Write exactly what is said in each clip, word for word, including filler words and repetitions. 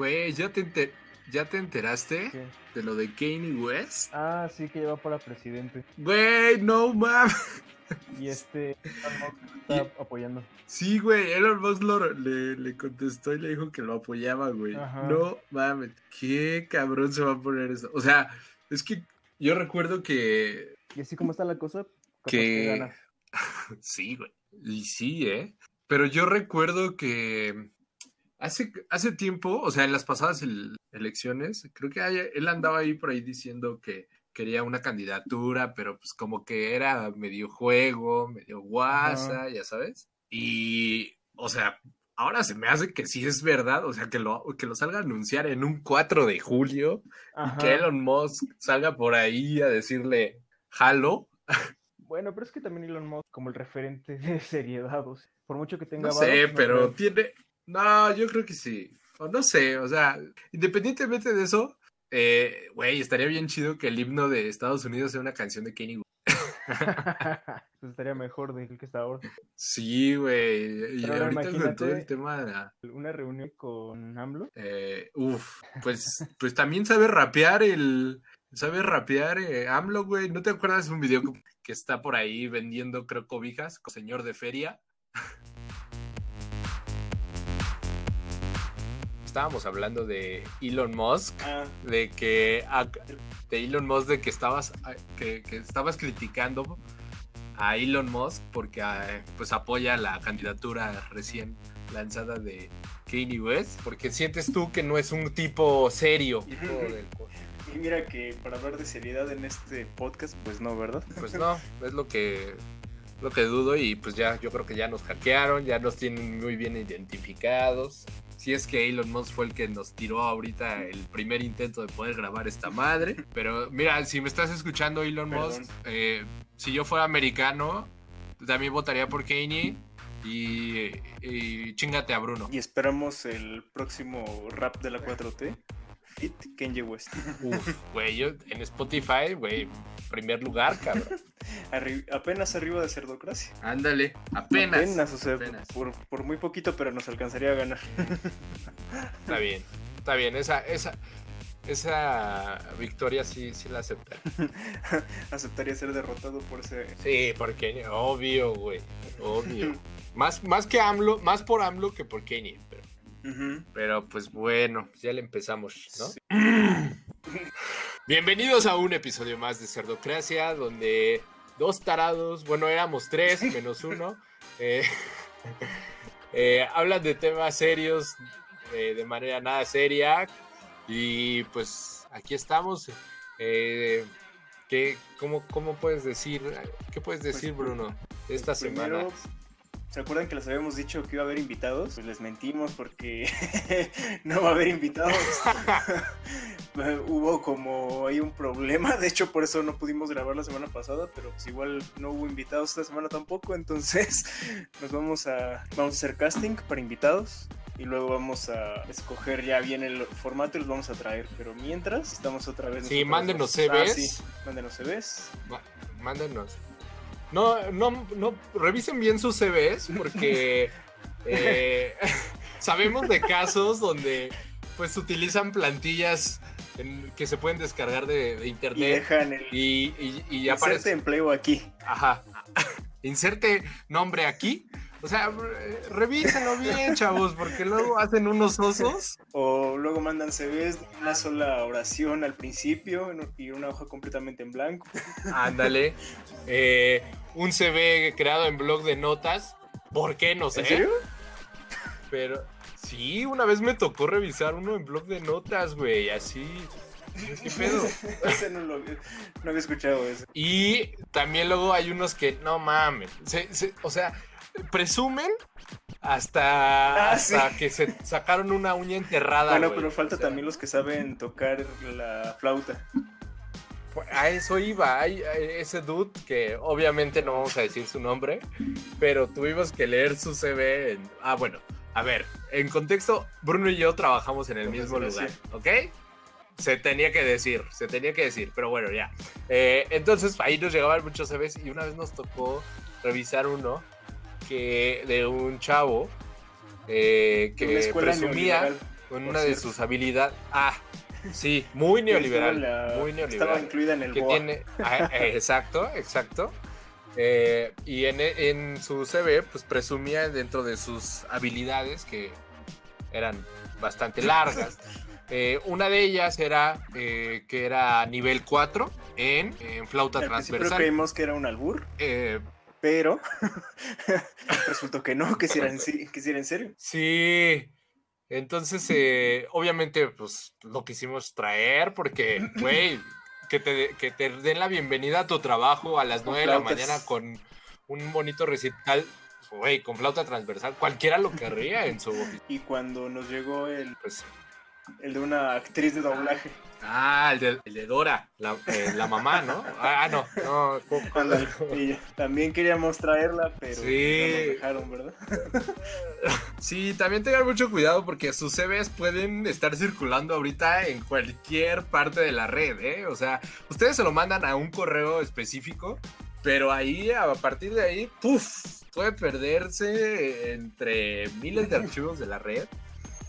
Güey, ¿ya te, enter- ¿ya te enteraste ¿Qué? de lo de Kanye West? Ah, sí, que lleva para presidente. Güey, no mames. Y este Elon Musk está y, apoyando. Sí, güey, Elon Musk lo, le, le contestó y le dijo que lo apoyaba, güey. Ajá. No mames, qué cabrón se va a poner esto. O sea, es que yo recuerdo que... Y así como está la cosa, que gana. Sí, güey, y sí, ¿eh? Pero yo recuerdo que hace, hace tiempo, o sea, en las pasadas el, elecciones, creo que hay, él andaba ahí por ahí diciendo que quería una candidatura, pero pues como que era medio juego, medio guasa, uh-huh. ya sabes. Y, o sea, ahora se me hace que sí es verdad, o sea, que lo, que lo salga a anunciar en un cuatro de julio, uh-huh. y que Elon Musk salga por ahí a decirle, jalo. Bueno, pero es que también Elon Musk como el referente de seriedad, o sea, por mucho que tenga... No sé, valor, pero no tiene... No, yo creo que sí. O no sé, o sea, independientemente de eso... Eh, güey, estaría bien chido que el himno de Estados Unidos sea una canción de Kanye West. Pues estaría mejor de que está ahora. Sí, güey. Y ahora ahorita con todo el tema de la... una reunión con AMLO. Eh, uf, pues, pues también sabe rapear el, sabe rapear eh, AMLO, güey. ¿No te acuerdas de un video que está por ahí vendiendo, creo, cobijas con señor de feria? Estábamos hablando de Elon Musk, ah. de que de Elon Musk de que estabas que, que estabas criticando a Elon Musk porque pues apoya la candidatura recién lanzada de Kanye West, porque sientes tú que no es un tipo serio. Tipo del... Y mira que para hablar de seriedad en este podcast, pues no, ¿verdad? Pues no, es lo que lo que dudo y pues ya yo creo que ya nos hackearon, ya nos tienen muy bien identificados. Si es que Elon Musk fue el que nos tiró ahorita el primer intento de poder grabar esta madre. Pero mira, si me estás escuchando, Elon Musk, eh, si yo fuera americano, también votaría por Kanye y, y chingate a Bruno. Y esperamos el próximo rap de la cuatro T. Fit Kanye West. Uf, güey, yo en Spotify, güey, primer lugar, cabrón. Arri- apenas arriba de Cerdocracia. Ándale, apenas. Apenas, o sea, apenas. Por, por muy poquito, pero nos alcanzaría a ganar. Está bien, está bien, esa, esa, esa victoria sí, sí la acepté. Aceptaría ser derrotado por ese... Sí, por Kanye, obvio, güey, obvio. Más, más que AMLO, más por AMLO que por Kanye, pero... Uh-huh. Pero pues bueno, ya le empezamos, ¿no? Sí. Bienvenidos a un episodio más de Cerdocracia, donde dos tarados, bueno, éramos tres, menos uno, eh, eh, hablan de temas serios eh, de manera nada seria. Y pues aquí estamos. Eh, ¿qué, cómo, cómo puedes decir, ¿Qué puedes decir, pues, Bruno, esta pues semana? Primero... ¿Se acuerdan que les habíamos dicho que iba a haber invitados? Pues les mentimos porque no va a haber invitados. Hubo como hay un problema, de hecho por eso no pudimos grabar la semana pasada, pero pues igual no hubo invitados esta semana tampoco, entonces nos vamos a vamos a hacer casting para invitados y luego vamos a escoger ya bien el formato y los vamos a traer, pero mientras estamos otra vez. Sí, mándenos C Vs. Ah, sí, mándenos C Vs. Ma- mándenos. No, no, no, revisen bien sus C Vs porque eh, sabemos de casos donde pues utilizan plantillas en, que se pueden descargar de, de internet. Y dejan el... Y, y, y inserte aparece, empleo aquí. Ajá. Inserte nombre aquí. O sea, revísenlo bien, chavos, porque luego hacen unos osos. O luego mandan C Vs de una sola oración al principio y una hoja completamente en blanco. Ándale. Eh, un C V creado en blog de notas. ¿Por qué? No sé. ¿En serio? Pero sí, una vez me tocó revisar uno en blog de notas, güey, así... ¿Qué pedo? no, lo, no había escuchado eso. Y también luego hay unos que, no mames, se, se, o sea... presumen hasta, ah, hasta sí. que se sacaron una uña enterrada. Bueno, wey, pero falta o sea, también los que saben tocar la flauta. A eso iba. Hay ese dude que obviamente no vamos a decir su nombre, pero tuvimos que leer su C V. En... Ah, bueno, a ver, en contexto, Bruno y yo trabajamos en el no mismo lugar, ¿ok? Se tenía que decir, se tenía que decir, pero bueno, ya. Eh, entonces ahí nos llegaban muchos C Vs y una vez nos tocó revisar uno. Que de un chavo eh, que presumía Con una de sus habilidades. Ah, sí, muy neoliberal. La... Muy neoliberal. Estaba incluida en el que tiene... ah, exacto, exacto. Eh, y en, en su C V, pues presumía dentro de sus habilidades que eran bastante largas. Eh, una de ellas era eh, que era nivel cuatro en, en flauta Al transversal. Siempre creímos que era un albur, eh, pero resultó que no, que si era en, que si era en serio. Sí, entonces eh, obviamente pues lo quisimos traer porque, güey, que te, que te den la bienvenida a tu trabajo a las nueve de la mañana con un bonito recital. Güey, con flauta transversal, cualquiera lo querría en su oficina. Y cuando nos llegó el... Pues, el de una actriz de doblaje. Ah, el de, el de Dora, la, eh, la mamá, ¿no? Ah, no, no. Andale, y también queríamos traerla, pero sí. No nos dejaron, ¿verdad? Sí, también tengan mucho cuidado porque sus C Vs pueden estar circulando ahorita en cualquier parte de la red, ¿eh? O sea, ustedes se lo mandan a un correo específico, pero ahí, a partir de ahí, ¡puf! Puede perderse entre miles de archivos de la red.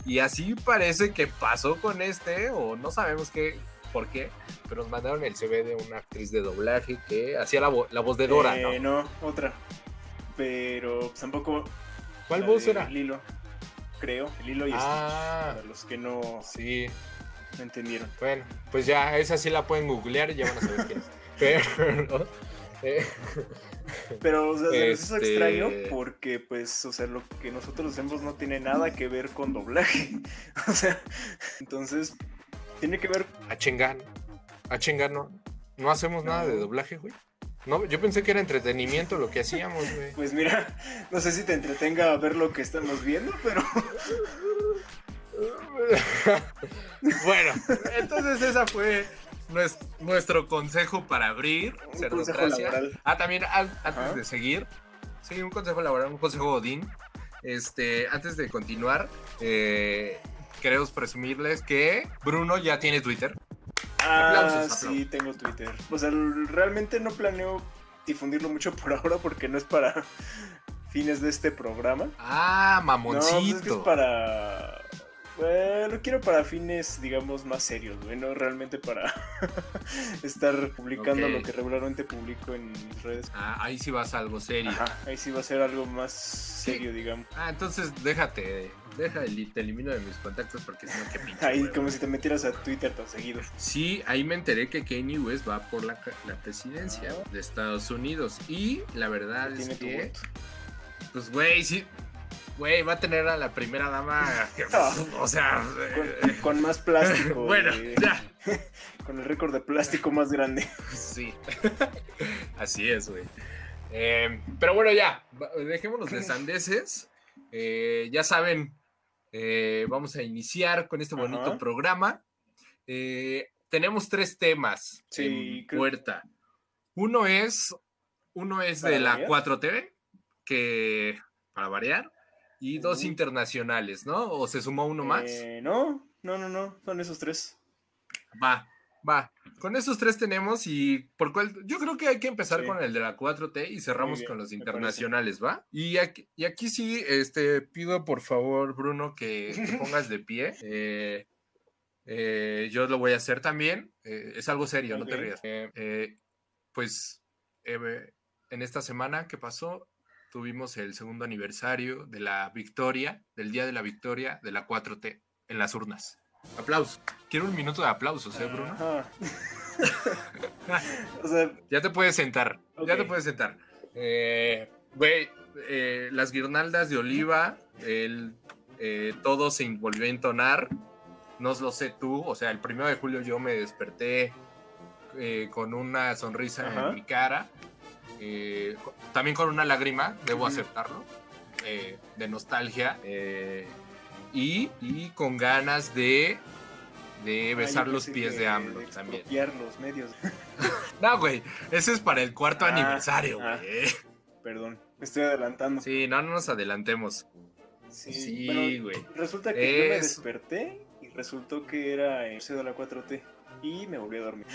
Y así parece que pasó con este, o no sabemos qué, por qué, pero nos mandaron el C V de una actriz de doblaje que hacía la, vo- la voz de Dora, eh, ¿no? No, otra, pero tampoco... ¿Cuál voz era? Lilo, creo, Lilo y ah, Stitch, para los que no, sí. no entendieron. Bueno, pues ya, esa sí la pueden googlear y ya van a saber quién es. Pero... Eh. Pero, o sea, este... eso es extraño porque, pues, o sea, lo que nosotros hacemos no tiene nada que ver con doblaje. O sea, entonces, tiene que ver... A chingar, a chingar, no, no hacemos no. nada de doblaje, güey. No, yo pensé que era entretenimiento lo que hacíamos, güey. Pues mira, no sé si te entretenga ver lo que estamos viendo, pero... Bueno, entonces esa fue... nuestro consejo para abrir Cerdocracia. Ah, también al, antes Ajá. de seguir, sí, un consejo laboral, un consejo Godín. Este, antes de continuar, eh, queremos presumirles que Bruno ya tiene Twitter. Ah, aplausos, sí, aplausos. Tengo Twitter. O sea, realmente no planeo difundirlo mucho por ahora porque no es para fines de este programa. Ah, mamoncito. No, pues es que es para... Eh, lo quiero para fines, digamos, más serios, güey, no realmente para estar publicando okay. lo que regularmente publico en mis redes. Ah, ahí sí va a ser algo serio. Ajá, ahí sí va a ser algo más sí. serio, digamos. Ah, entonces déjate, deja el, te elimino de mis contactos porque si no, qué pinche. Ahí güey, como güey. si te metieras a Twitter tan seguido. Sí, ahí me enteré que Kanye West va por la, la presidencia ah. de Estados Unidos y la verdad es que... ¿Tiene tu voto? Pues, güey, sí... Güey, va a tener a la primera dama, o sea... Con, con más plástico. Bueno, eh, ya. Con el récord de plástico más grande. Sí, así es, güey. Eh, pero bueno, ya, dejémonos de sandeces. Eh, ya saben, eh, vamos a iniciar con este bonito Ajá. programa. Eh, tenemos tres temas sí, en creo... puerta. Uno es, uno es de la cuatro T, que para variar. Y dos uh-huh. internacionales, ¿no? ¿O se sumó uno más? Eh, no, no, no, no, son esos tres. Va, va. Con esos tres tenemos y por cuál... Yo creo que hay que empezar sí. con el de la cuatro T y cerramos bien, con los internacionales, ¿va? Y aquí, y aquí sí, este, pido por favor, Bruno, que te pongas de pie. Eh, eh, yo lo voy a hacer también. Eh, es algo serio, okay. no te rías. Eh, eh, pues, eh, en esta semana, ¿qué pasó? Tuvimos el segundo aniversario de la victoria, del día de la victoria de la cuatro T en las urnas. Aplausos. Quiero un minuto de aplausos, ¿eh, Bruno? O sea, ya te puedes sentar, okay. ya te puedes sentar. Eh, güey, eh, las guirnaldas de oliva, el, eh, todo se volvió a entonar, no lo sé tú, o sea, el primero de julio yo me desperté eh, con una sonrisa Ajá. en mi cara. Eh, también con una lágrima, debo aceptarlo, eh, de nostalgia eh, y, y con ganas de, de besar Ay, los pies de, de AMLO de también. Los medios. No, güey, ese es para el cuarto ah, aniversario, güey. Ah, perdón, me estoy adelantando. Sí, no, no nos adelantemos. Sí, sí bueno, güey. Resulta que es... yo me desperté y resultó que era el C D A cuatro T y me volví a dormir.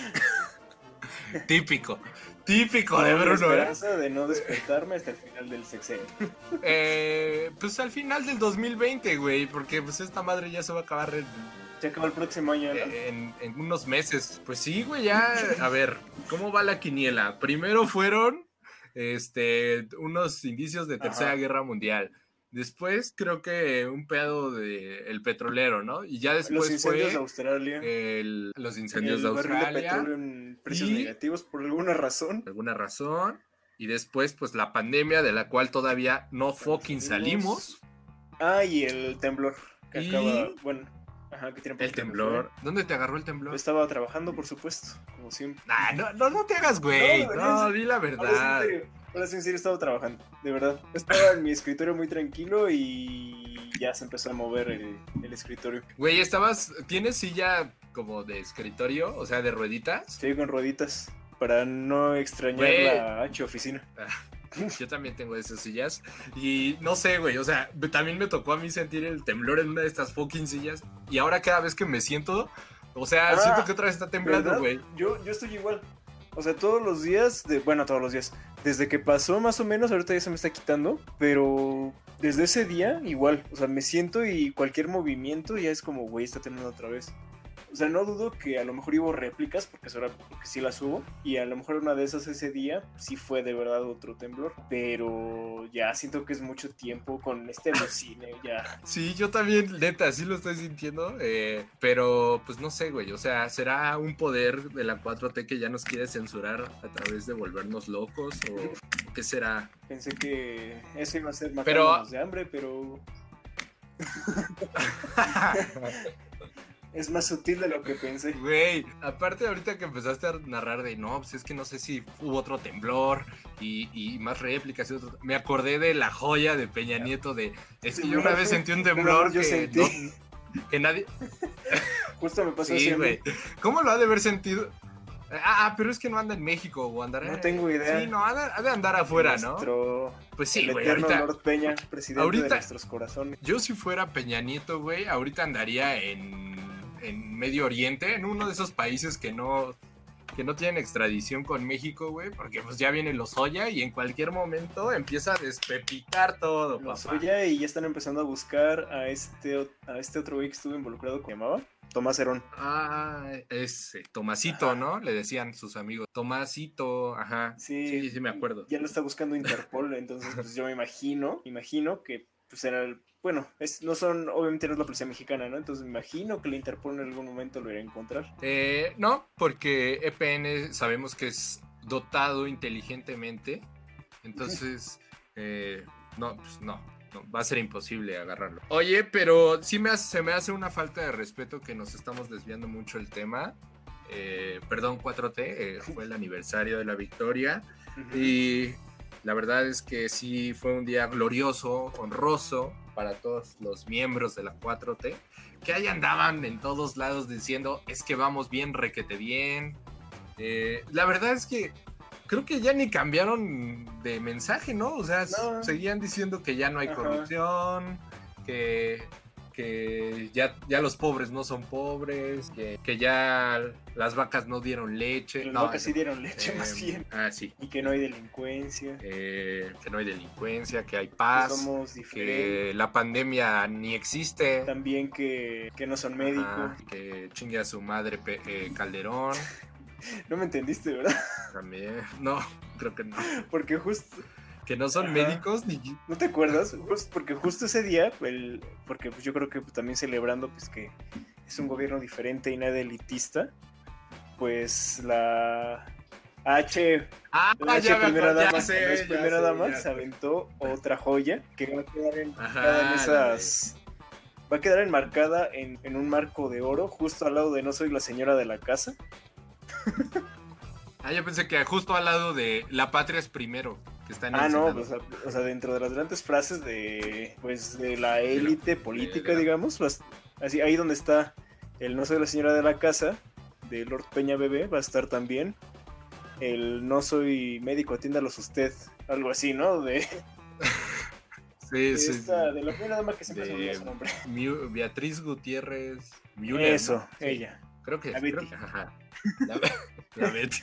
Típico, típico de Bruno, ¿eh? De no despertarme hasta el final del sexenio. Eh, pues al final del dos mil veinte, güey, porque pues esta madre ya se va a acabar el... Se acaba el próximo año, ¿no? En, en unos meses. Pues sí, güey, ya. A ver, ¿cómo va la quiniela? Primero fueron este, unos indicios de Tercera Ajá. Guerra Mundial. Después creo que un pedo de el petrolero, ¿no? Y ya después los incendios fue de Australia. El, los incendios el de Australia. El barril de petróleo en precios y, negativos por alguna razón. Por alguna razón. Y después, pues, la pandemia de la cual todavía no fucking salimos. Ah, y el temblor que y... acaba... Bueno... Ajá, que el temblor. Fue. ¿Dónde te agarró el temblor? Yo estaba trabajando, por supuesto, como siempre. Nah, no, no, no te hagas, güey. No, no, di la verdad. Ahora sí, en serio, estaba trabajando, de verdad. Estaba en mi escritorio muy tranquilo y ya se empezó a mover el, el escritorio. Güey, estabas, ¿tienes silla como de escritorio? O sea, de rueditas. Sí, con rueditas, para no extrañar güey. La H oficina. Yo también tengo esas sillas. Y no sé, güey, o sea, también me tocó a mí sentir el temblor en una de estas fucking sillas. Y ahora cada vez que me siento, o sea, ah, siento que otra vez está temblando, güey. Yo, yo estoy igual. O sea, todos los días, de, bueno, todos los días. Desde que pasó más o menos, ahorita ya se me está quitando. Pero desde ese día, igual. O sea, me siento y cualquier movimiento ya es como, güey, está temblando otra vez. O sea, no dudo que a lo mejor hubo réplicas, porque, será, porque sí las hubo, y a lo mejor una de esas ese día sí fue de verdad otro temblor, pero ya siento que es mucho tiempo con este alucine ya. Sí, yo también, neta, sí lo estoy sintiendo, eh, pero pues no sé, güey, o sea, será un poder de la cuatro T que ya nos quiere censurar a través de volvernos locos, o qué será. Pensé que eso iba a ser matarnos de hambre, pero... Es más sutil de lo que pensé. Güey, aparte ahorita que empezaste a narrar de no, pues es que no sé si hubo otro temblor y, y más réplicas y otro... Me acordé de la joya de Peña Nieto de... Es que yo una vez sentí un temblor no, yo que, sentí. No, que nadie... Justo me pasó así. Sí, güey. ¿Cómo lo ha de haber sentido? Ah, pero es que no anda en México o andará... No tengo idea. Sí, no, ha de andar afuera, nuestro, ¿no? Pues sí, güey, ahorita... Lord Peña, presidente ahorita, de nuestros corazones. Yo si fuera Peña Nieto, güey, ahorita andaría en... en Medio Oriente, en uno de esos países que no, que no tienen extradición con México, güey, porque pues ya viene Lozoya y en cualquier momento empieza a despepitar todo, papá. Lozoya y ya están empezando a buscar a este, a este otro güey que estuvo involucrado, ¿cómo se llamaba? Tomás Zerón. Ah, ese, Tomasito, ajá. ¿No? Le decían sus amigos, Tomasito, ajá, sí, sí, sí me acuerdo. Ya lo está buscando Interpol, entonces pues yo me imagino, imagino que pues era el... Bueno, es, no son, obviamente no es la policía mexicana, ¿no? Entonces me imagino que la Interpol en algún momento lo irá a encontrar. Eh, no, porque E P N sabemos que es dotado inteligentemente, entonces, eh, no, pues no, no, va a ser imposible agarrarlo. Oye, pero sí me hace, se me hace una falta de respeto que nos estamos desviando mucho el tema. Eh, perdón, cuatro T, eh, fue el aniversario de la victoria uh-huh. y la verdad es que sí fue un día glorioso, honroso, para todos los miembros de la cuatro T, que ahí andaban en todos lados diciendo, es que vamos bien, requete bien. Eh, la verdad es que creo que ya ni cambiaron de mensaje, ¿no? O sea, no. Seguían diciendo que ya no hay Ajá. corrupción, que, que ya, ya los pobres no son pobres, que, que ya las vacas no dieron leche. Las no, vacas sí dieron leche, eh, más bien. Ah, sí. Y que no hay delincuencia. Eh, que no hay delincuencia, que hay paz. Que somos diferentes. Que la pandemia ni existe. También que, que no son médicos. Ah, que chingue a su madre eh, Calderón. No me entendiste, ¿verdad? También. No, creo que no. Porque justo... Que no son Ajá. médicos ni... ¿No te acuerdas? Pues porque justo ese día, el... porque pues yo creo que también celebrando pues que es un gobierno diferente y nada elitista, pues la H, ah, la H ya primera acuerdo, dama, sé, es primera sé, dama se aventó otra joya que va a quedar enmarcada Ajá, en esas... Va a quedar enmarcada en, en un marco de oro justo al lado de No soy la señora de la casa. Ah, yo pensé que justo al lado de La patria es primero. Que está en ah, el no, o sea, o sea, dentro de las grandes frases de pues de la élite política, de, de, digamos, las, así ahí donde está el no soy la señora de la casa, de Lord Peña Bebé, va a estar también el no soy médico, atiéndalos usted, algo así, ¿no? De, sí, de sí. Esta, de la primera dama que siempre se me olvida su nombre. Miu, Beatriz Gutiérrez Müller. Eso, ¿no? Ella. Sí, creo que... La Betty. La, la Betty.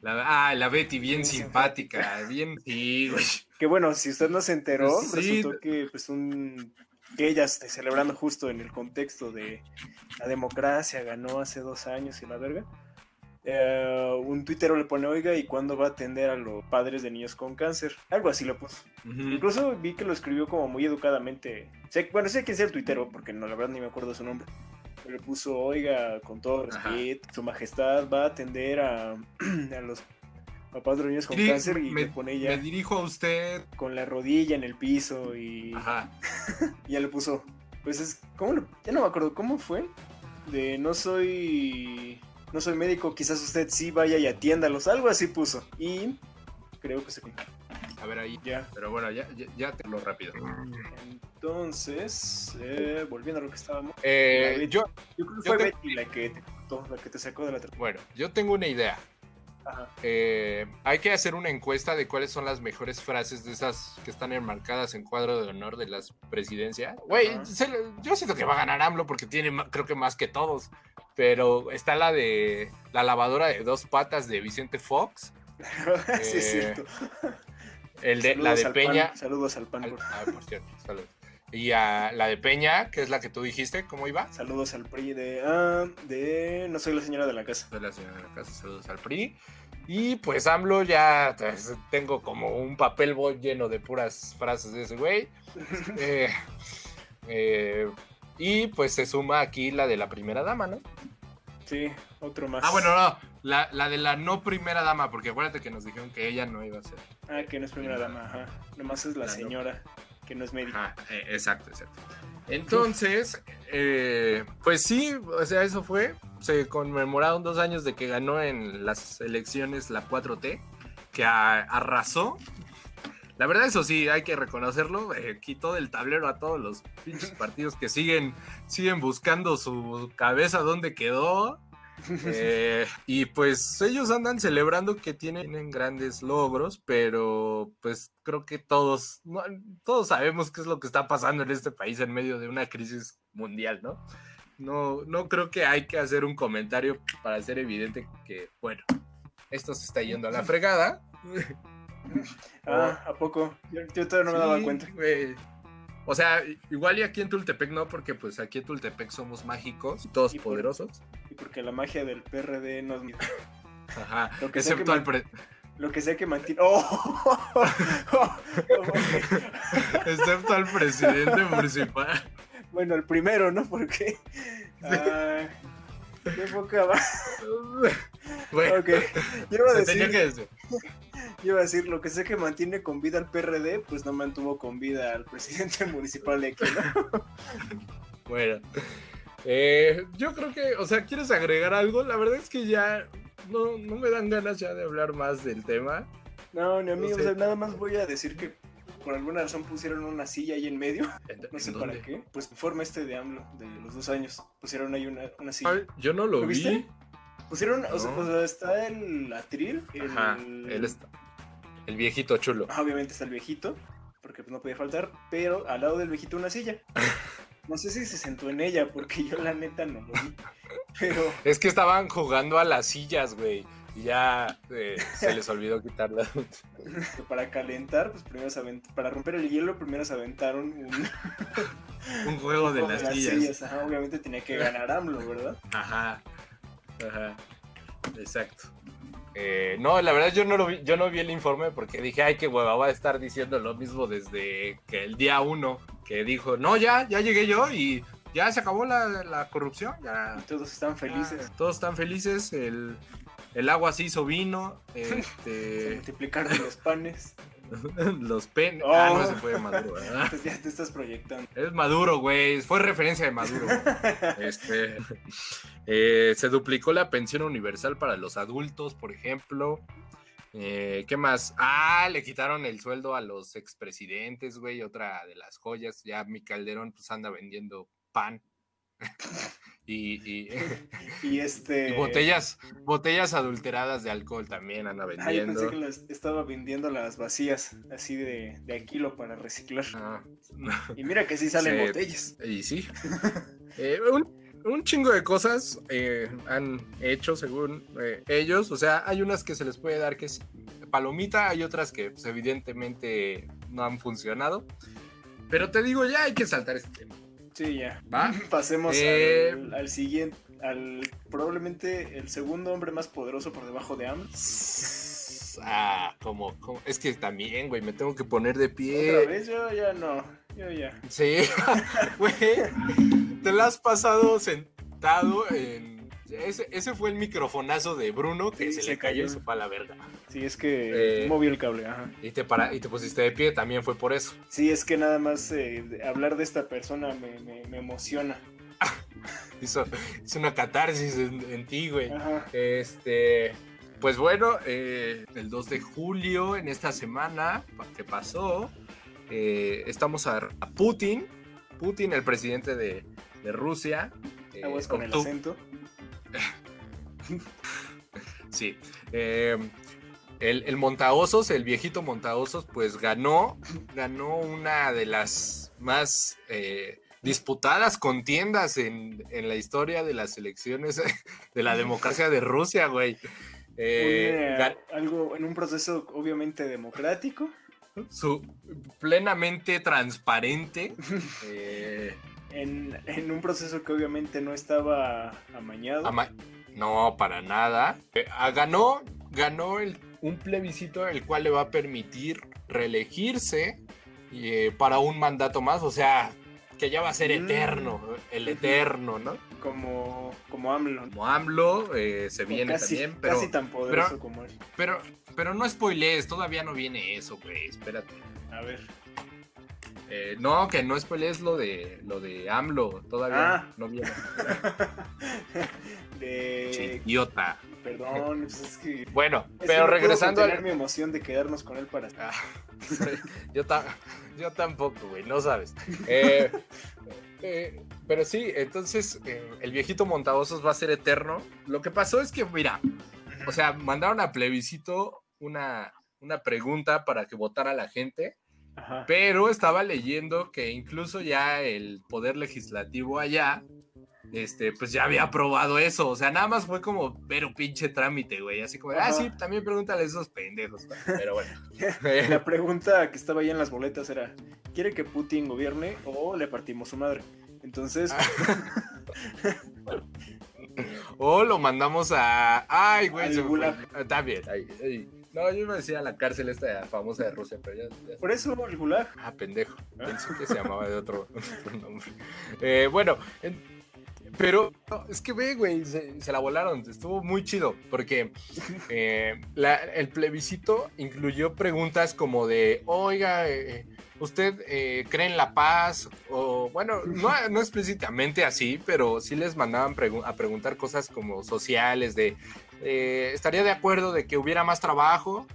La, ah, la Betty, bien sí, simpática, sí. bien... Sí, güey. Que bueno, si usted no se enteró, pues sí. resultó que pues un... que ellas celebrando justo en el contexto de la democracia, ganó hace dos años y la verga, eh, un tuitero le pone, oiga, ¿y cuándo va a atender a los padres de niños con cáncer? Algo así lo puso. Uh-huh. Incluso vi que lo escribió como muy educadamente. Sé, bueno, sé quién sea el tuitero, porque no, la verdad ni me acuerdo su nombre. Pero le puso, oiga, con todo respeto, Ajá. su majestad va a atender a, a los papás de los niños con sí, cáncer y me, le pone ya... Me dirijo a usted. Con la rodilla en el piso y... Ajá. y ya le puso... Pues es... ¿Cómo lo...? Ya no me acuerdo. ¿Cómo fue? De no soy... No soy médico. Quizás usted sí vaya y atiéndalos. Algo así puso. Y... Creo que se cumplió. A ver ahí. Ya. Pero bueno, ya, ya, ya te lo rápido. Entonces... Eh, volviendo a lo que estábamos... Eh, Betty, yo, yo creo que fue yo Betty la que te contó, la que te sacó de la... Bueno, yo tengo una idea. Ajá. Eh, hay que hacer una encuesta de cuáles son las mejores frases de esas que están enmarcadas en cuadro de honor de las presidencias. Güey, yo siento que va a ganar AMLO porque tiene, creo que más que todos. Pero está la de la lavadora de dos patas de Vicente Fox. eh, sí, es cierto. El de, la de Peña. Pan, saludos al pan. Al, por... Ah, por cierto, saludos. Y a la de Peña, que es la que tú dijiste, ¿cómo iba? Saludos al P R I de... Ah, de... No soy la señora de la casa. Soy la señora de la casa, saludos al P R I. Y pues AMLO ya pues, tengo como un papel boy lleno de puras frases de ese güey. eh, eh, y pues se suma aquí la de la primera dama, ¿no? Sí, otro más. Ah, bueno, no, la, la de la no primera dama, porque acuérdate que nos dijeron que ella no iba a ser. Ah, que no es primera dama, ajá. Nomás es la, la señora... No. Que no es médico. Ah, eh, exacto, exacto. Entonces, eh, pues sí, o sea, eso fue. Se conmemoraron dos años de que ganó en las elecciones la cuatro T, que a, arrasó. La verdad, eso sí, hay que reconocerlo. Eh, quitó del tablero a todos los pinches partidos que siguen, siguen buscando su cabeza dónde quedó. Eh, y pues ellos andan celebrando que tienen grandes logros, pero pues creo que todos no, todos sabemos qué es lo que está pasando en este país en medio de una crisis mundial, ¿no? No, no creo que hay que hacer un comentario para hacer evidente que, bueno, esto se está yendo a la fregada. Ah, ¿a poco? Yo, yo todavía no me sí, daba cuenta. Wey. O sea, igual y aquí en Tultepec no, porque pues aquí en Tultepec somos mágicos, todos y por, poderosos. Y porque la magia del P R D nos... Ajá, lo que excepto al... Pre... Lo que sea que mantiene... ¡Oh! Excepto al presidente municipal. Bueno, el primero, ¿no? Porque... Ah, qué poca va. Bueno, okay. Yo iba a decir... Tenía que decir. Yo iba a decir, lo que sé que mantiene con vida al P R D, pues no mantuvo con vida al presidente municipal de aquí, ¿no? Bueno, eh, yo creo que, o sea, ¿quieres agregar algo? La verdad es que ya no, no me dan ganas ya de hablar más del tema. No, ni a mí, no sé. O sea, nada más voy a decir que por alguna razón pusieron una silla ahí en medio. No sé para qué. Pues informe este de AMLO, de los dos años, pusieron ahí una, una silla. Ay, yo no lo, ¿Lo vi. Viste? Pusieron, no. o, sea, o sea, está el atril. El... Ajá, él está. El viejito chulo. Ah, obviamente está el viejito, porque pues no podía faltar, pero al lado del viejito una silla. No sé si se sentó en ella, porque yo la neta no lo vi, pero... Es que estaban jugando a las sillas, güey, y ya eh, se les olvidó quitarla. Para calentar, pues primero se avent... para romper el hielo, primero se aventaron un... un juego un de, de las, las sillas. sillas. Ajá, obviamente tenía que ganar AMLO, ¿verdad? Ajá. Ajá, exacto. Eh, no, la verdad yo no lo vi, yo no vi el informe porque dije, ay, qué hueva, va a estar diciendo lo mismo desde que el día uno que dijo, no, ya, ya llegué yo y ya se acabó la, la corrupción. Ya, todos están felices. Ya, todos están felices, el, el agua se hizo vino. Este... se multiplicaron los panes. Los penes. Oh. Ah, no se fue de Maduro, ¿verdad? Pues ya te estás proyectando. Es Maduro, güey. Fue referencia de Maduro. este, eh, se duplicó la pensión universal para los adultos, por ejemplo. Eh, ¿Qué más? Ah, le quitaron el sueldo a los expresidentes, güey. Otra de las joyas. Ya mi Calderón pues anda vendiendo pan. y, y, y este y botellas botellas adulteradas de alcohol también anda vendiendo. Ay, yo pensé que las estaba vendiendo las vacías así de, de a kilo para reciclar. Ah, no. Y mira que sí salen sí, botellas. Y sí. eh, un, un chingo de cosas eh, han hecho según eh, ellos. O sea, hay unas que se les puede dar que es palomita, hay otras que pues, evidentemente no han funcionado. Pero te digo, ya hay que saltar este tema. Sí, ya. ¿Va? Pasemos eh... al, al siguiente, al probablemente el segundo hombre más poderoso por debajo de AMLO. Ah, como, como, es que también, güey, me tengo que poner de pie. Otra vez, yo ya no, yo ya. Sí, güey, te la has pasado sentado en... Ese, ese fue el microfonazo de Bruno que sí, se, se le cayó y se fue a la verga. Sí, es que eh, movió el cable, ajá. Y te, para, y te pusiste de pie, también fue por eso. Sí, es que nada más eh, hablar de esta persona me, me, me emociona. Hizo, hizo una catarsis en, en ti, güey. Ajá. Este... Pues bueno, eh, el dos de julio, en esta semana que pasó, eh, estamos a, a Putin, Putin, el presidente de, de Rusia. Eh, Aguas con el acento. Sí. Eh, el, el montaosos, el viejito montaosos, pues ganó, ganó una de las más... Eh, disputadas contiendas en, en la historia de las elecciones de la democracia de Rusia, güey. Eh, Una, gan- algo en un proceso obviamente democrático. Su, plenamente transparente. eh, en, en un proceso que obviamente no estaba amañado. Ama- no, para nada. Eh, ganó ganó el, un plebiscito el cual le va a permitir reelegirse eh, para un mandato más, o sea... Que ya va a ser eterno, mm. el eterno, ¿no? Como, como AMLO. Como AMLO, eh, se viene casi, también, pero... Casi tan poderoso pero, como él. Pero, pero no spoilees, todavía no viene eso, güey, espérate. A ver. Eh, no, que no spoilees lo de, lo de AMLO, todavía ah. no viene. de... Idiota. Perdón, pues es que... Bueno, es pero que no regresando a... mi emoción de quedarnos con él para... Ah, yo, ta... yo tampoco, güey, no sabes. Eh, eh, pero sí, entonces, eh, el viejito montaosos va a ser eterno. Lo que pasó es que, mira, o sea, mandaron a plebiscito una, una pregunta para que votara la gente, ajá. Pero estaba leyendo que incluso ya el poder legislativo allá... Este, pues ya había aprobado eso, o sea, nada más fue como, pero pinche trámite, güey, así como, ajá. Ah, sí, también pregúntale a esos pendejos, pero bueno. La pregunta que estaba ahí en las boletas era, ¿quiere que Putin gobierne o le partimos su madre? Entonces... Ah. o lo mandamos a... Ay, güey, se fue. Está bien, ay, ay. No, yo iba a decir a la cárcel esta famosa de Rusia, pero ya... ya... Por eso, el gulag. Ah, pendejo, pensé que se llamaba de otro, otro nombre. Eh, bueno, en... Pero no, es que ve, güey, se, se la volaron, estuvo muy chido, porque eh, la, el plebiscito incluyó preguntas como de, oiga, eh, ¿usted eh, cree en la paz? O bueno, no, no explícitamente así, pero sí les mandaban pregu- a preguntar cosas como sociales, de, eh, ¿estaría de acuerdo de que hubiera más trabajo?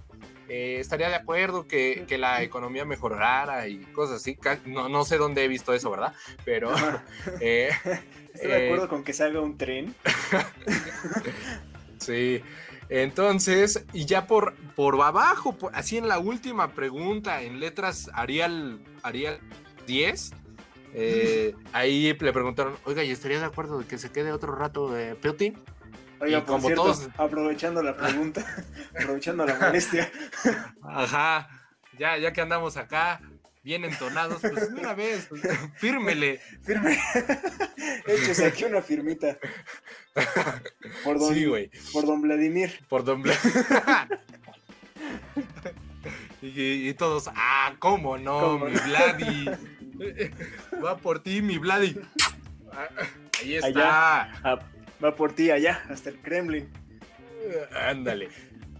Eh, ¿Estaría de acuerdo que, que la economía mejorara y cosas así? No, no sé dónde he visto eso, ¿verdad? Pero... Eh, ¿Estoy eh, de acuerdo con que salga un tren? Sí. Entonces, y ya por, por abajo, por, así en la última pregunta, en letras Arial, Arial diez, eh, ahí le preguntaron, oiga, ¿y estaría de acuerdo de que se quede otro rato de Putin? Oiga, y por como cierto, todos... aprovechando la pregunta, aprovechando la molestia. Ajá, ya, ya que andamos acá, bien entonados, pues una vez, fírmele. Fírmele. Échese aquí una firmita. Por don, sí, güey. Por don Vladimir. Por don Vladimir. y, y todos, ah, ¿cómo no, ¿Cómo mi no? Vladi? Va por ti, mi Vladi. Ahí está. Allá, a... Va por ti allá, hasta el Kremlin. Ándale.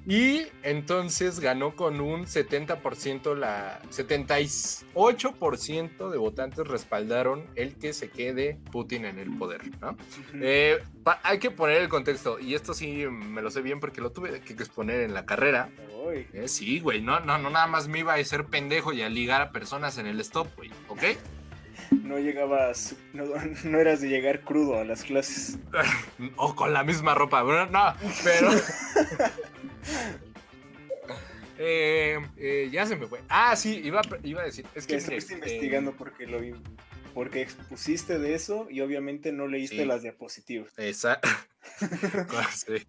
Y entonces ganó con un setenta por ciento, la setenta y ocho por ciento de votantes respaldaron el que se quede Putin en el poder, ¿no? Uh-huh. Eh, pa- hay que poner el contexto, y esto sí me lo sé bien porque lo tuve que exponer en la carrera. Eh, sí, güey, no, no, no, nada más me iba a ser pendejo y a ligar a personas en el stop, güey, ¿ok? No llegabas, no, no eras de llegar crudo a las clases. O con la misma ropa, no, pero... eh, eh, ya se me fue. Ah, sí, iba, iba a decir... Es que, que estuviste eh, investigando porque lo vi. porque expusiste de eso y obviamente no leíste sí. las diapositivas. Exacto. Sí.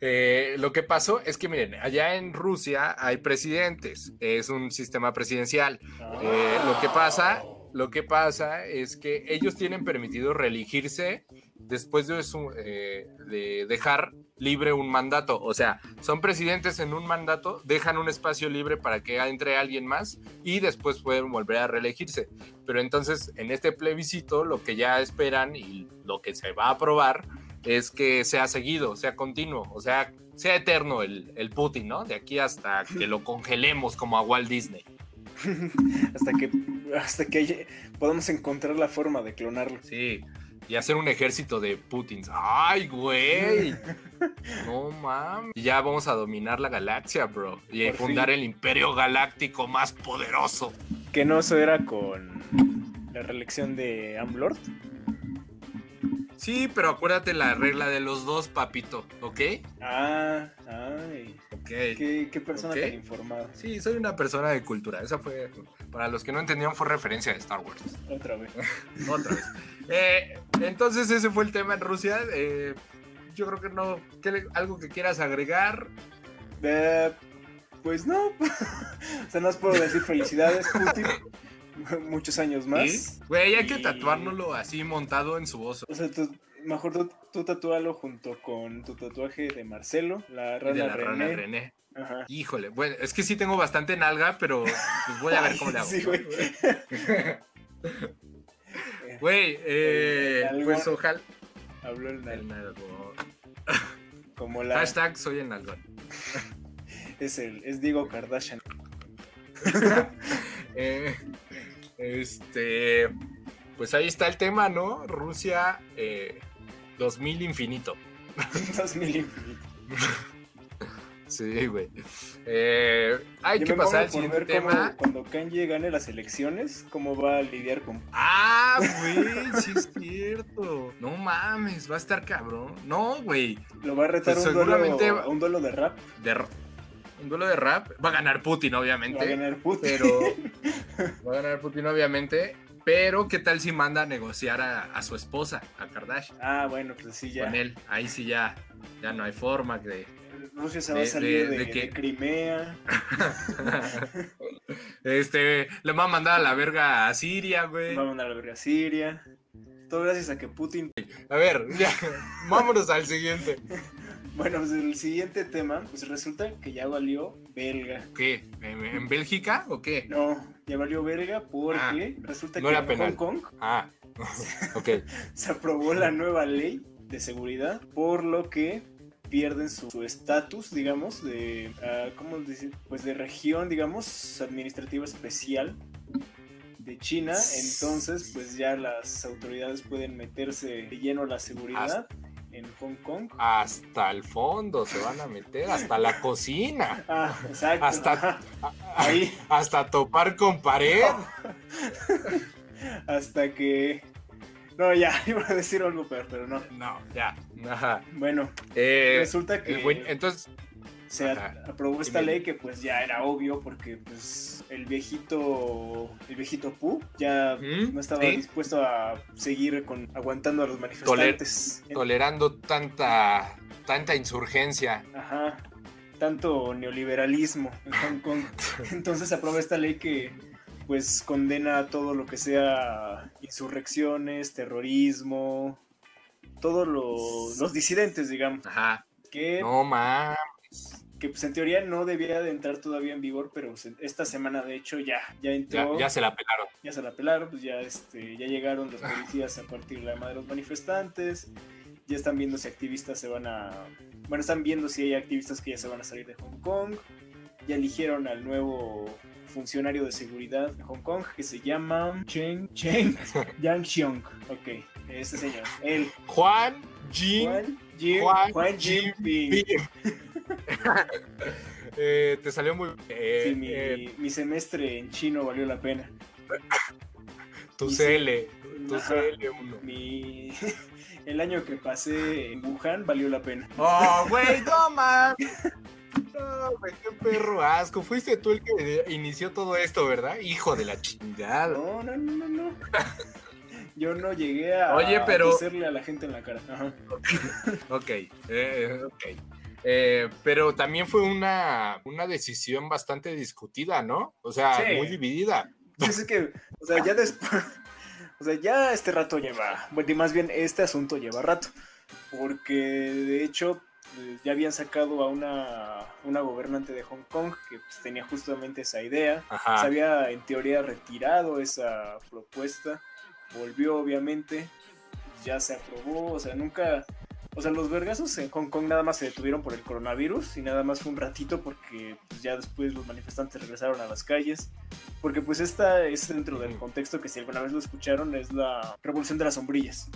Eh, lo que pasó es que, miren, allá en Rusia hay presidentes, es un sistema presidencial. Ah. Eh, lo que pasa, lo que pasa es que ellos tienen permitido reelegirse después de, su, eh, de dejar libre un mandato. O sea, son presidentes en un mandato, dejan un espacio libre para que entre alguien más y después pueden volver a reelegirse. Pero entonces, en este plebiscito, lo que ya esperan y lo que se va a aprobar es que sea seguido, sea continuo, o sea, sea eterno el, el Putin, ¿no? De aquí hasta que lo congelemos como a Walt Disney. hasta que, hasta que podamos encontrar la forma de clonarlo. Sí. Y hacer un ejército de Putins. ¡Ay, güey! No mames. Y ya vamos a dominar la galaxia, bro. Y por fundar fin. El imperio galáctico más poderoso. ¿Que no eso era con la reelección de AMLord? Sí, pero acuérdate la regla de los dos, papito, ¿ok? Ah, ay. Okay. ¿Qué, qué persona okay. tan informada? Sí, soy una persona de cultura. Esa fue, para los que no entendían, fue referencia de Star Wars. Otra vez. Otra vez. Eh, entonces ese fue el tema en Rusia. Eh, yo creo que no. ¿Qué, algo que quieras agregar? Eh, pues no. O sea, no os puedo decir felicidades, Putin. Muchos años más. Güey, ¿sí? Hay y... que tatuárnoslo así montado en su oso. O sea, tú, mejor tú, tú tatúalo junto con tu tatuaje de Marcelo, la rana, de la René. Rana René. Ajá. Híjole, bueno, es que sí tengo bastante nalga, pero pues voy a ver cómo le hago. Sí, güey. Güey, eh, pues ojalá. Habló el nalgón. Como la... Hashtag soy el nalgón. Es el, es Diego Kardashian. Eh, este, pues ahí está el tema, ¿no? Rusia eh, dos mil infinito. dos mil infinito. Sí, güey. Eh, hay yo que pasar al siguiente ver tema. Cómo, cuando Kanye gane las elecciones, ¿cómo va a lidiar con...? Ah, güey, sí es cierto. No mames, va a estar cabrón. No, güey. Lo va a retar pues un, seguramente... duelo, un duelo de rap. De rap. Un duelo de rap, va a ganar Putin, obviamente. Va a ganar Putin. Pero, va a ganar Putin, obviamente. Pero, ¿qué tal si manda a negociar a, a su esposa, a Kardashian? Ah, bueno, pues sí, ya. Con él, ahí sí ya, ya no hay forma de... Rusia se va de, a salir de, de, de, que... de Crimea. este, le va a mandar a la verga a Siria, güey. Va a mandar a la verga a Siria. Todo gracias a que Putin... A ver, ya, vámonos al siguiente. Bueno, pues el siguiente tema, pues resulta que ya valió belga. ¿Qué? ¿En Bélgica o qué? No, ya valió belga porque ah, resulta no que en penal. Hong Kong ah, okay. se aprobó la nueva ley de seguridad, por lo que pierden su estatus, digamos, de, uh, ¿cómo decir? Pues de región, digamos, administrativa especial de China. Entonces, pues ya las autoridades pueden meterse de lleno a la seguridad. As- en Hong Kong. Hasta el fondo se van a meter, hasta la cocina. Ah, exacto. Hasta, ahí. Hasta topar con pared. No. Hasta que... No, ya, iba a decir algo peor, pero no. No, ya. Ajá. Bueno, eh, resulta que... Buen... Entonces... Se ajá. aprobó esta Dime. ley que pues ya era obvio porque pues el viejito el viejito Pooh ya ¿Mm? no estaba ¿Sí? dispuesto a seguir con aguantando a los manifestantes. Toler, tolerando tanta tanta insurgencia. Ajá. Tanto neoliberalismo en Hong Kong. Entonces se aprobó esta ley que pues condena todo lo que sea insurrecciones, terrorismo, todos los, los disidentes, digamos. Ajá. Que no mames. Que pues en teoría no debía de entrar todavía en vigor, pero esta semana de hecho ya, ya entró. Ya, ya se la pelaron. Ya se la pelaron, pues ya, este, ya llegaron los policías a partir de la madre de los manifestantes. Ya están viendo si activistas se van a... Bueno, están viendo si hay activistas que ya se van a salir de Hong Kong. Ya eligieron al nuevo funcionario de seguridad de Hong Kong que se llama Chen Chen Yang Xiong. Ok, este señor. Él. Juan Jin. Juan Jin. Juan, Juan Jin Ping. eh, te salió muy eh, sí, mi, eh, mi semestre en chino valió la pena. Tu C L, tu C L uno. Mi... El año que pasé en Wuhan valió la pena. Oh, güey, no man. No, güey, qué perro asco. Fuiste tú el que inició todo esto, ¿verdad? Hijo de la chingada. No, no, no, no, no. Yo no llegué a Oye, pero... hacerle a la gente en la cara. Ajá. Ok, eh, ok. Eh, pero también fue una, una decisión bastante discutida, ¿no? O sea, sí. muy dividida. Pues es que, o sea, ya después... O sea, ya este rato lleva... Bueno, más bien, este asunto lleva rato. Porque, de hecho... ya habían sacado a una, una gobernante de Hong Kong que pues, tenía justamente esa idea. Ajá. Se había en teoría retirado esa propuesta, volvió obviamente, ya se aprobó, o sea, nunca... O sea, los vergazos en Hong Kong nada más se detuvieron por el coronavirus y nada más fue un ratito porque pues, ya después los manifestantes regresaron a las calles. Porque pues esta es dentro del contexto que si alguna vez lo escucharon es la revolución de las sombrillas.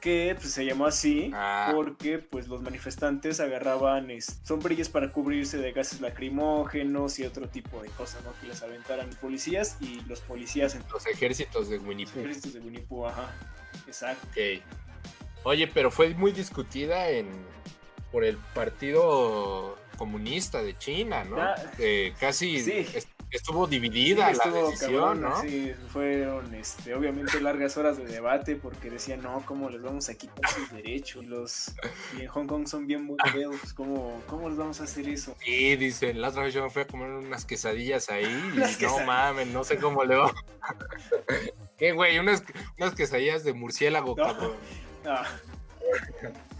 Que pues, se llamó así ah. porque pues, los manifestantes agarraban sombrillas para cubrirse de gases lacrimógenos y otro tipo de cosas, ¿no? Que las aventaran policías y los policías... En... Los ejércitos de Winnie Pooh. Los ejércitos de Winnie Pooh, ajá, exacto. Okay. Oye, pero fue muy discutida en por el Partido Comunista de China, ¿no? Ah, eh, casi... Sí. Es... Estuvo dividida sí, estuvo la decisión, cabrón, ¿no? Sí, fueron este, obviamente largas horas de debate porque decían, no, ¿cómo les vamos a quitar sus derechos? Y, los, y en Hong Kong son bien bugueos, ¿cómo, ¿cómo les vamos a hacer eso? Sí, dicen, la otra vez yo me fui a comer unas quesadillas ahí y dicen, no mames, no sé cómo le vamos. ¿Qué, güey? Unas, unas quesadillas de murciélago, no, cabrón. No.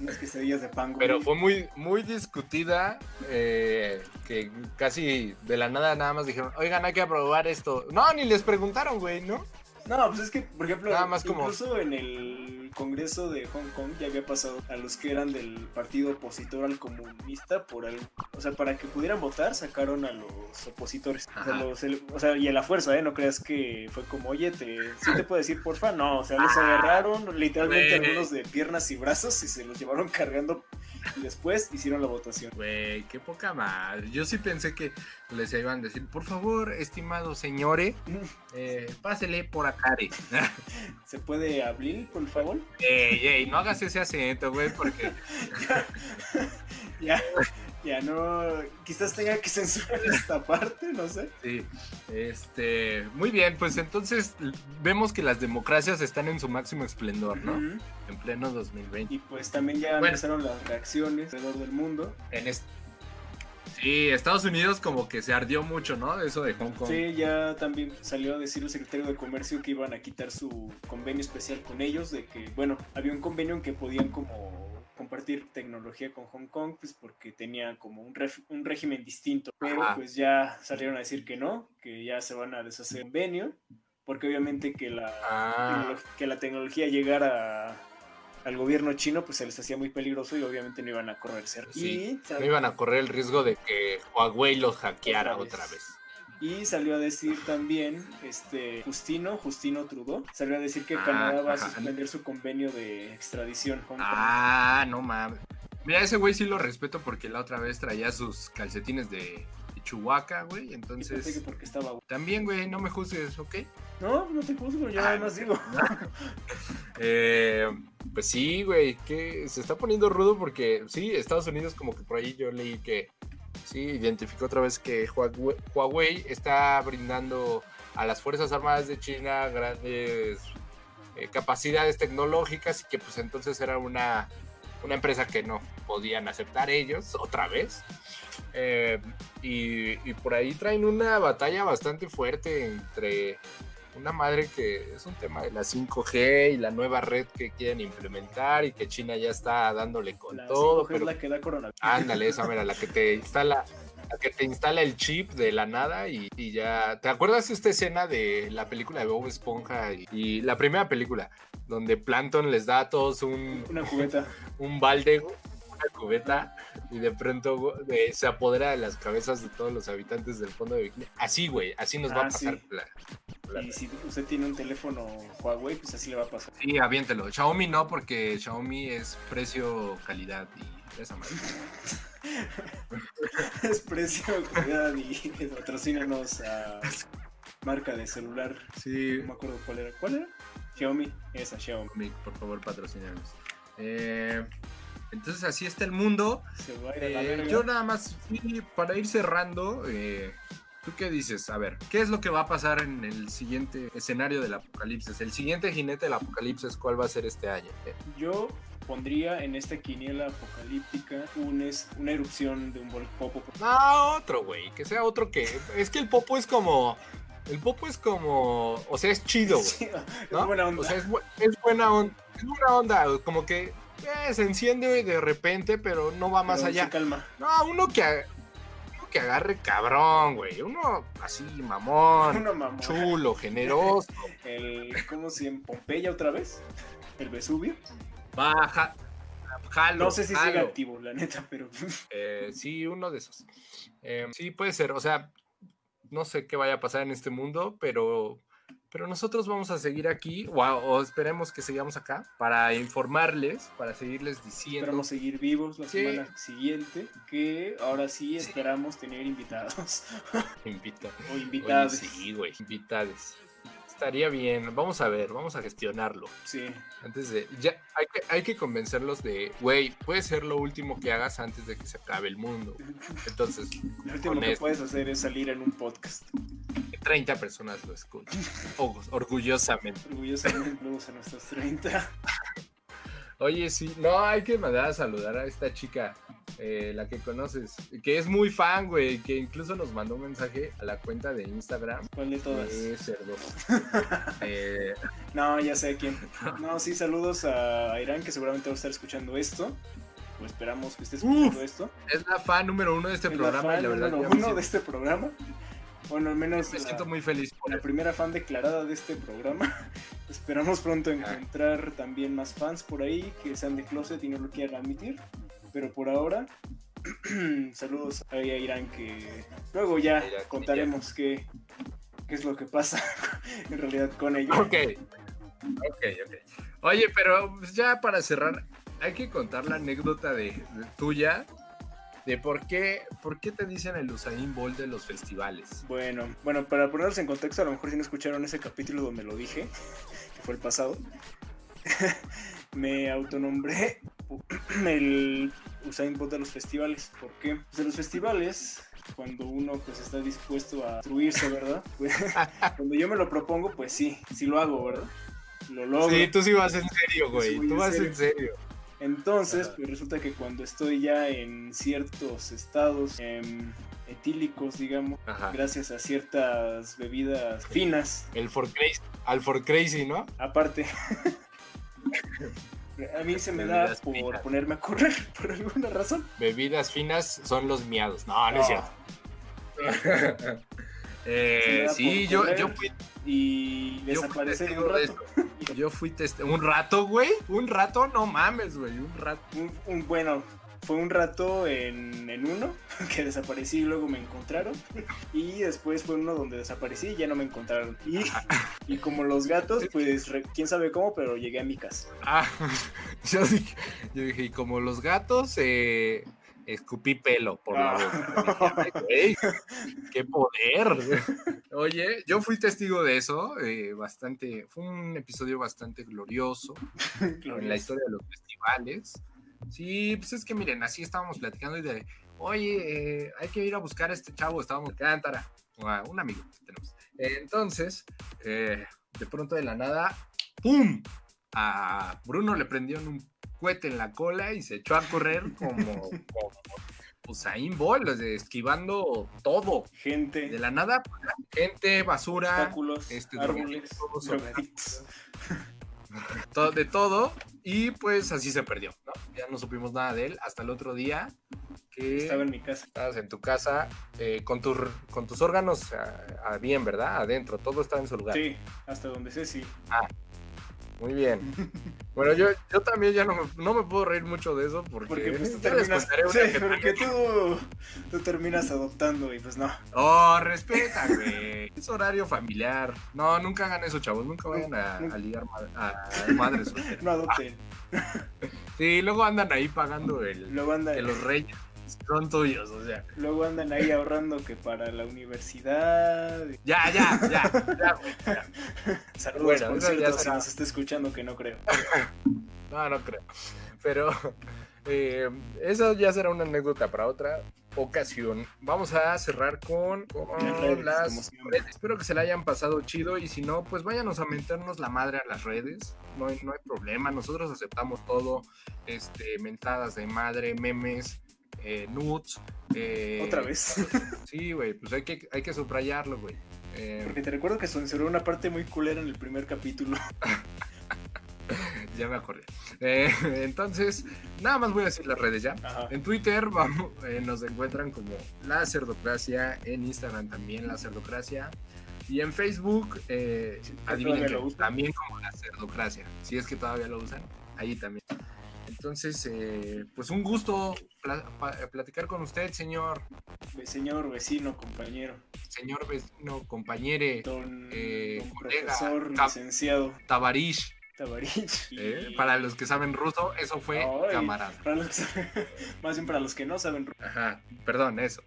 Unas quesadillas de pan, güey. Pero fue muy, muy discutida, eh... que casi de la nada nada más dijeron, oigan, hay que aprobar esto. No, ni les preguntaron, güey, ¿no? No, pues es que, por ejemplo, nada más incluso como... en el Congreso de Hong Kong ya había pasado a los que eran del partido opositor al comunista por algo. O sea, para que pudieran votar, sacaron a los opositores. O sea, los, el, o sea, y a la fuerza, ¿eh? No creas que fue como, oye, te, ¿sí te puedo decir porfa? No, o sea, los agarraron literalmente algunos de piernas y brazos y se los llevaron cargando. Y después hicieron la votación. Güey, qué poca madre. Yo sí pensé que les iban a decir, por favor, estimado señores, eh, pásele por acá. ¿Se puede abrir, por favor? Ey, ey, no hagas ese acento, güey, porque... ya, ya, ya no... Quizás tenga que censurar esta parte, no sé. Sí, este... Muy bien, pues entonces vemos que las democracias están en su máximo esplendor, ¿no? Uh-huh. En pleno dos mil veinte. Y pues también ya bueno. empezaron las reacciones alrededor del mundo. En este... Sí, Estados Unidos como que se ardió mucho, ¿no? Eso de Hong Kong. Sí, ya también salió a decir el secretario de Comercio que iban a quitar su convenio especial con ellos, de que, bueno, había un convenio en que podían como compartir tecnología con Hong Kong, pues porque tenía como un, ref- un régimen distinto. Pero Ajá. pues ya salieron a decir que no, que ya se van a deshacer el convenio, porque obviamente que la, ah. tecno- que la tecnología llegara a... al gobierno chino, pues se les hacía muy peligroso y obviamente no iban a correr cerca. Sí, no iban a correr el riesgo de que Huawei los hackeara otra vez. otra vez. Y salió a decir también, este, Justino, Justino Trudeau, salió a decir que ah, Canadá va ajá. a suspender su convenio de extradición. Hong Kong. Ah, no mames. Mira, ese güey sí lo respeto porque la otra vez traía sus calcetines de... Chihuahua, güey, entonces... Yo que porque estaba... También, güey, no me juzgues, ¿ok? No, no te juzgo, pero yo nada más digo. eh, pues sí, güey, que se está poniendo rudo porque... Sí, Estados Unidos como que por ahí yo leí que... Sí, identificó otra vez que Huawei, Huawei está brindando a las Fuerzas Armadas de China grandes eh, capacidades tecnológicas y que pues entonces era una... Una empresa que no podían aceptar ellos otra vez. Eh, y, y por ahí traen una batalla bastante fuerte entre una madre que es un tema de la cinco G y la nueva red que quieren implementar y que China ya está dándole con la todo. cinco G pero... es la que da coronavirus. Ándale, esa mera, la que te instala, la que te instala el chip de la nada y, y ya. ¿Te acuerdas de esta escena de la película de Bob Esponja y, y la primera película? Donde Plankton les da a todos un... Una cubeta. Un balde, una cubeta, y de pronto eh, se apodera de las cabezas de todos los habitantes del fondo de bikini. Así, güey, así nos ah, va a pasar. Sí. La, la, y si usted tiene un teléfono Huawei, pues así le va a pasar. Sí, aviéntelo. Xiaomi no, porque Xiaomi es precio, calidad y esa madre. Es precio, calidad y patrocínanos a marca de celular. Sí. No me acuerdo cuál era. ¿Cuál era? Xiaomi, esa Xiaomi. Por favor, patrocínanos. Eh, entonces, así está el mundo. Se va a ir a la eh, yo nada más, para ir cerrando, eh, ¿Tú qué dices? A ver, ¿qué es lo que va a pasar en el siguiente escenario del apocalipsis? El siguiente jinete del apocalipsis, ¿cuál va a ser este año? ¿Eh? Yo pondría en esta quiniela apocalíptica un es, una erupción de un popo. Ah, otro, güey. Que sea otro que... Es que el popo es como... El popo es como... O sea, es chido, güey. Sí, ¿no? Es buena onda. O sea, es, bu es buena onda. Es buena onda, como que... Eh, se enciende de repente, pero no va pero más allá. Se calma. No, uno que... que agarre cabrón, güey, uno así mamón, uno mamón, chulo, generoso. El, ¿cómo si en Pompeya otra vez? ¿El Vesuvio? Baja, jalo, no sé si jalo. Sigue activo, la neta, pero... Eh, sí, uno de esos. Eh, sí, puede ser, o sea, no sé qué vaya a pasar en este mundo, pero... Pero nosotros vamos a seguir aquí, o, o esperemos que sigamos acá, para informarles, para seguirles diciendo. Esperamos seguir vivos la sí. semana siguiente, que ahora sí esperamos sí. tener invitados. Invita. O invitados. Sí, güey, invitados. Estaría bien, vamos a ver, vamos a gestionarlo. Sí. Antes de, ya, hay que, hay que convencerlos de, güey, puede ser lo último que hagas antes de que se acabe el mundo. Entonces, lo último que esto, puedes hacer es salir en un podcast. treinta personas lo escuchan, orgullosamente. Orgullosamente vamos a nuestros treinta. Oye, sí, no, hay que mandar a saludar a esta chica, eh, la que conoces, que es muy fan, güey, que incluso nos mandó un mensaje a la cuenta de Instagram. ¿Cuál de todas? Eh, cerdo. eh... No, ya sé quién. No, sí, saludos a Irán, que seguramente va a estar escuchando esto. O esperamos que esté escuchando Uf, esto. Es la fan número uno de este es programa. La fan y la verdad, número uno de este programa. Bueno, al menos me siento la, muy feliz por la eso. Primera fan declarada de este programa. Esperamos pronto encontrar también más fans por ahí que sean de closet y no lo quieran admitir. Pero por ahora, saludos a Irán, que luego ya Irán, contaremos qué, qué es lo que pasa en realidad con ella. Ok, ok, ok. Oye, pero ya para cerrar, hay que contar la anécdota de, de tuya. De por qué, por qué te dicen el Usain Bolt de los festivales. Bueno, bueno, para ponerlos en contexto, a lo mejor si no escucharon ese capítulo donde lo dije, que fue el pasado, me autonombré el Usain Bolt de los festivales. ¿Por qué? Pues de los festivales, cuando uno pues está dispuesto a destruirse, ¿verdad? Pues, cuando yo me lo propongo, pues sí, sí lo hago, ¿verdad? Lo logro. Sí, tú sí vas en serio, güey, pues, tú vas en serio. En serio. Entonces, pues resulta que cuando estoy ya en ciertos estados eh, etílicos, digamos, Ajá. gracias a ciertas bebidas finas. El for crazy, al for crazy, ¿no? Aparte, a mí se me da por finas. Ponerme a correr por alguna razón. Bebidas finas son los miados. No, no, no es cierto. Eh, sí, yo, yo fui y desaparecer yo fui un rato. De yo fui testigo. ¿Un rato, güey? ¿Un rato? No mames, güey. Un rato. Un, un, bueno, fue un rato en, en uno que desaparecí y luego me encontraron. Y después fue uno donde desaparecí y ya no me encontraron. Y, y como los gatos, pues re, quién sabe cómo, pero llegué a mi casa. Ah, yo dije, yo dije y como los gatos, eh. Escupí pelo por la boca. Hey, ¡qué poder! Oye, yo fui testigo de eso. Eh, bastante, fue un episodio bastante glorioso, glorioso en la historia de los festivales. Sí, pues es que miren, así estábamos platicando y de, oye, eh, hay que ir a buscar a este chavo. Estábamos en Cántara, un amigo que tenemos. Entonces, eh, de pronto de la nada, ¡pum! A Bruno le prendieron un cohete en la cola y se echó a correr como, como Usain Bolt, esquivando todo. Gente. De la nada, gente, basura, obstáculos, este, árboles, drogas, todo, de todo. Y pues así se perdió, ¿no? Ya no supimos nada de él hasta el otro día que... Estaba en mi casa. Estabas en tu casa, eh, con, tu, con tus órganos a, a bien, ¿verdad? Adentro, todo estaba en su lugar. Sí, hasta donde sé, sí. Ah. Muy bien. Bueno, yo, yo también ya no me, no me puedo reír mucho de eso porque... Porque, pues, tú, terminas, sí, porque tú, tú terminas adoptando y pues no. Oh, respeta, güey. Es horario familiar. No, nunca hagan eso, chavos. Nunca vayan a, a ligar a, a madres. No adopten. Ah. Sí, luego andan ahí pagando el andan... que los reyes son tuyos, o sea. Luego andan ahí ahorrando que para la universidad. Ya, ya, ya, ya, ya. Saludos, bueno, por cierto, ya si nos está escuchando, que no creo. No, no creo. Pero eh, eso ya será una anécdota para otra. ocasión. Vamos a cerrar con, con las redes. Espero que se la hayan pasado chido y si no, pues váyanos a meternos la madre a las redes. No hay, no hay problema, nosotros aceptamos todo, este, mentadas de madre, memes, eh, nudes. Eh, Otra vez. Sí, güey, pues hay que, hay que subrayarlo, güey. Eh, Porque te recuerdo que censuró una parte muy culera en el primer capítulo. Ya me acordé. Eh, entonces, nada más voy a decir las redes ya. Ajá. En Twitter vamos, eh, nos encuentran como La Cerdocracia, en Instagram también La Cerdocracia, y en Facebook, eh, sí, adivinen que lo también como La Cerdocracia, si es que todavía lo usan, ahí también. Entonces, eh, pues un gusto pl- platicar con usted, señor. Señor vecino, compañero. Señor vecino, compañere. Don, eh, don colega, profesor, tab- licenciado. Tabarish. Tabarich. ¿Eh? Para los que saben ruso, eso fue Ay, camarada. Para los que saben, más bien para los que no saben ruso. Ajá, perdón, eso.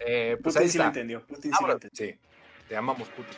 eh, pues Putin ahí sí está. Lo entendió. Putin ah, sí, lo entendió. Sí, te amamos, Putin.